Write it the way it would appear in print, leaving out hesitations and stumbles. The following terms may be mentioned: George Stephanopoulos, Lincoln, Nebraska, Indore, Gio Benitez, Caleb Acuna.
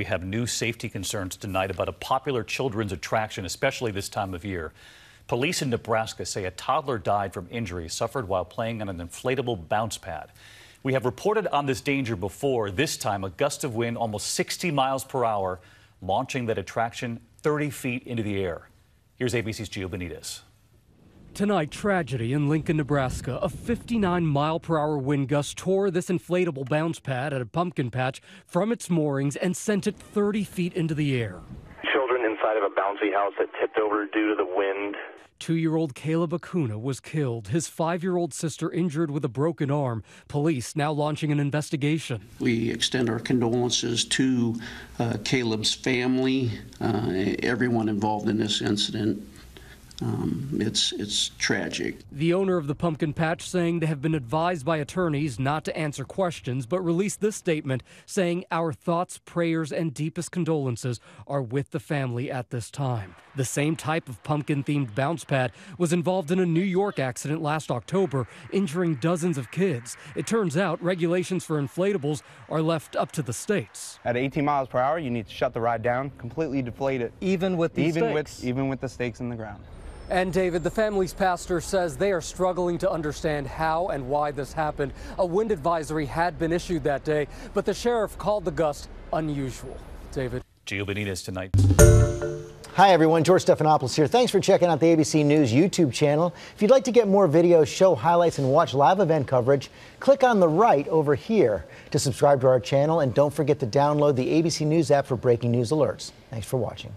we have new safety concerns tonight about a popular children's attraction, especially this time of year. Police in Nebraska say a toddler died from injuries suffered while playing on an inflatable bounce pad. We have reported on this danger before. This time, a gust of wind almost 60 miles per hour, launching that attraction 30 feet into the air. Here's ABC's Gio Benitez. Tonight, tragedy in Lincoln, Nebraska. A 59-mile-per-hour wind gust tore this inflatable bounce pad at a pumpkin patch from its moorings and sent it 30 feet into the air. Children inside of a bouncy house that tipped over due to the wind. 2-year-old Caleb Acuna was killed, his 5-year-old sister injured with a broken arm. Police now launching an investigation. We extend our condolences to Caleb's family, everyone involved in this incident. It's tragic. The owner of the pumpkin patch saying they have been advised by attorneys not to answer questions, but released this statement saying our thoughts, prayers, and deepest condolences are with the family at this time. The same type of pumpkin-themed bounce pad was involved in a New York accident last October, injuring dozens of kids. It turns out regulations for inflatables are left up to the states. At 18 miles per hour, you need to shut the ride down, completely deflate it. Even with the stakes? Even with the stakes in the ground. And David, the family's pastor says they are struggling to understand how and why this happened. A wind advisory had been issued that day, but the sheriff called the gust unusual. David. Gio Benitez tonight. Hi, everyone. George Stephanopoulos here. Thanks for checking out the ABC News YouTube channel. If you'd like to get more videos, show highlights, and watch live event coverage, click on the right over here to subscribe to our channel. And don't forget to download the ABC News app for breaking news alerts. Thanks for watching.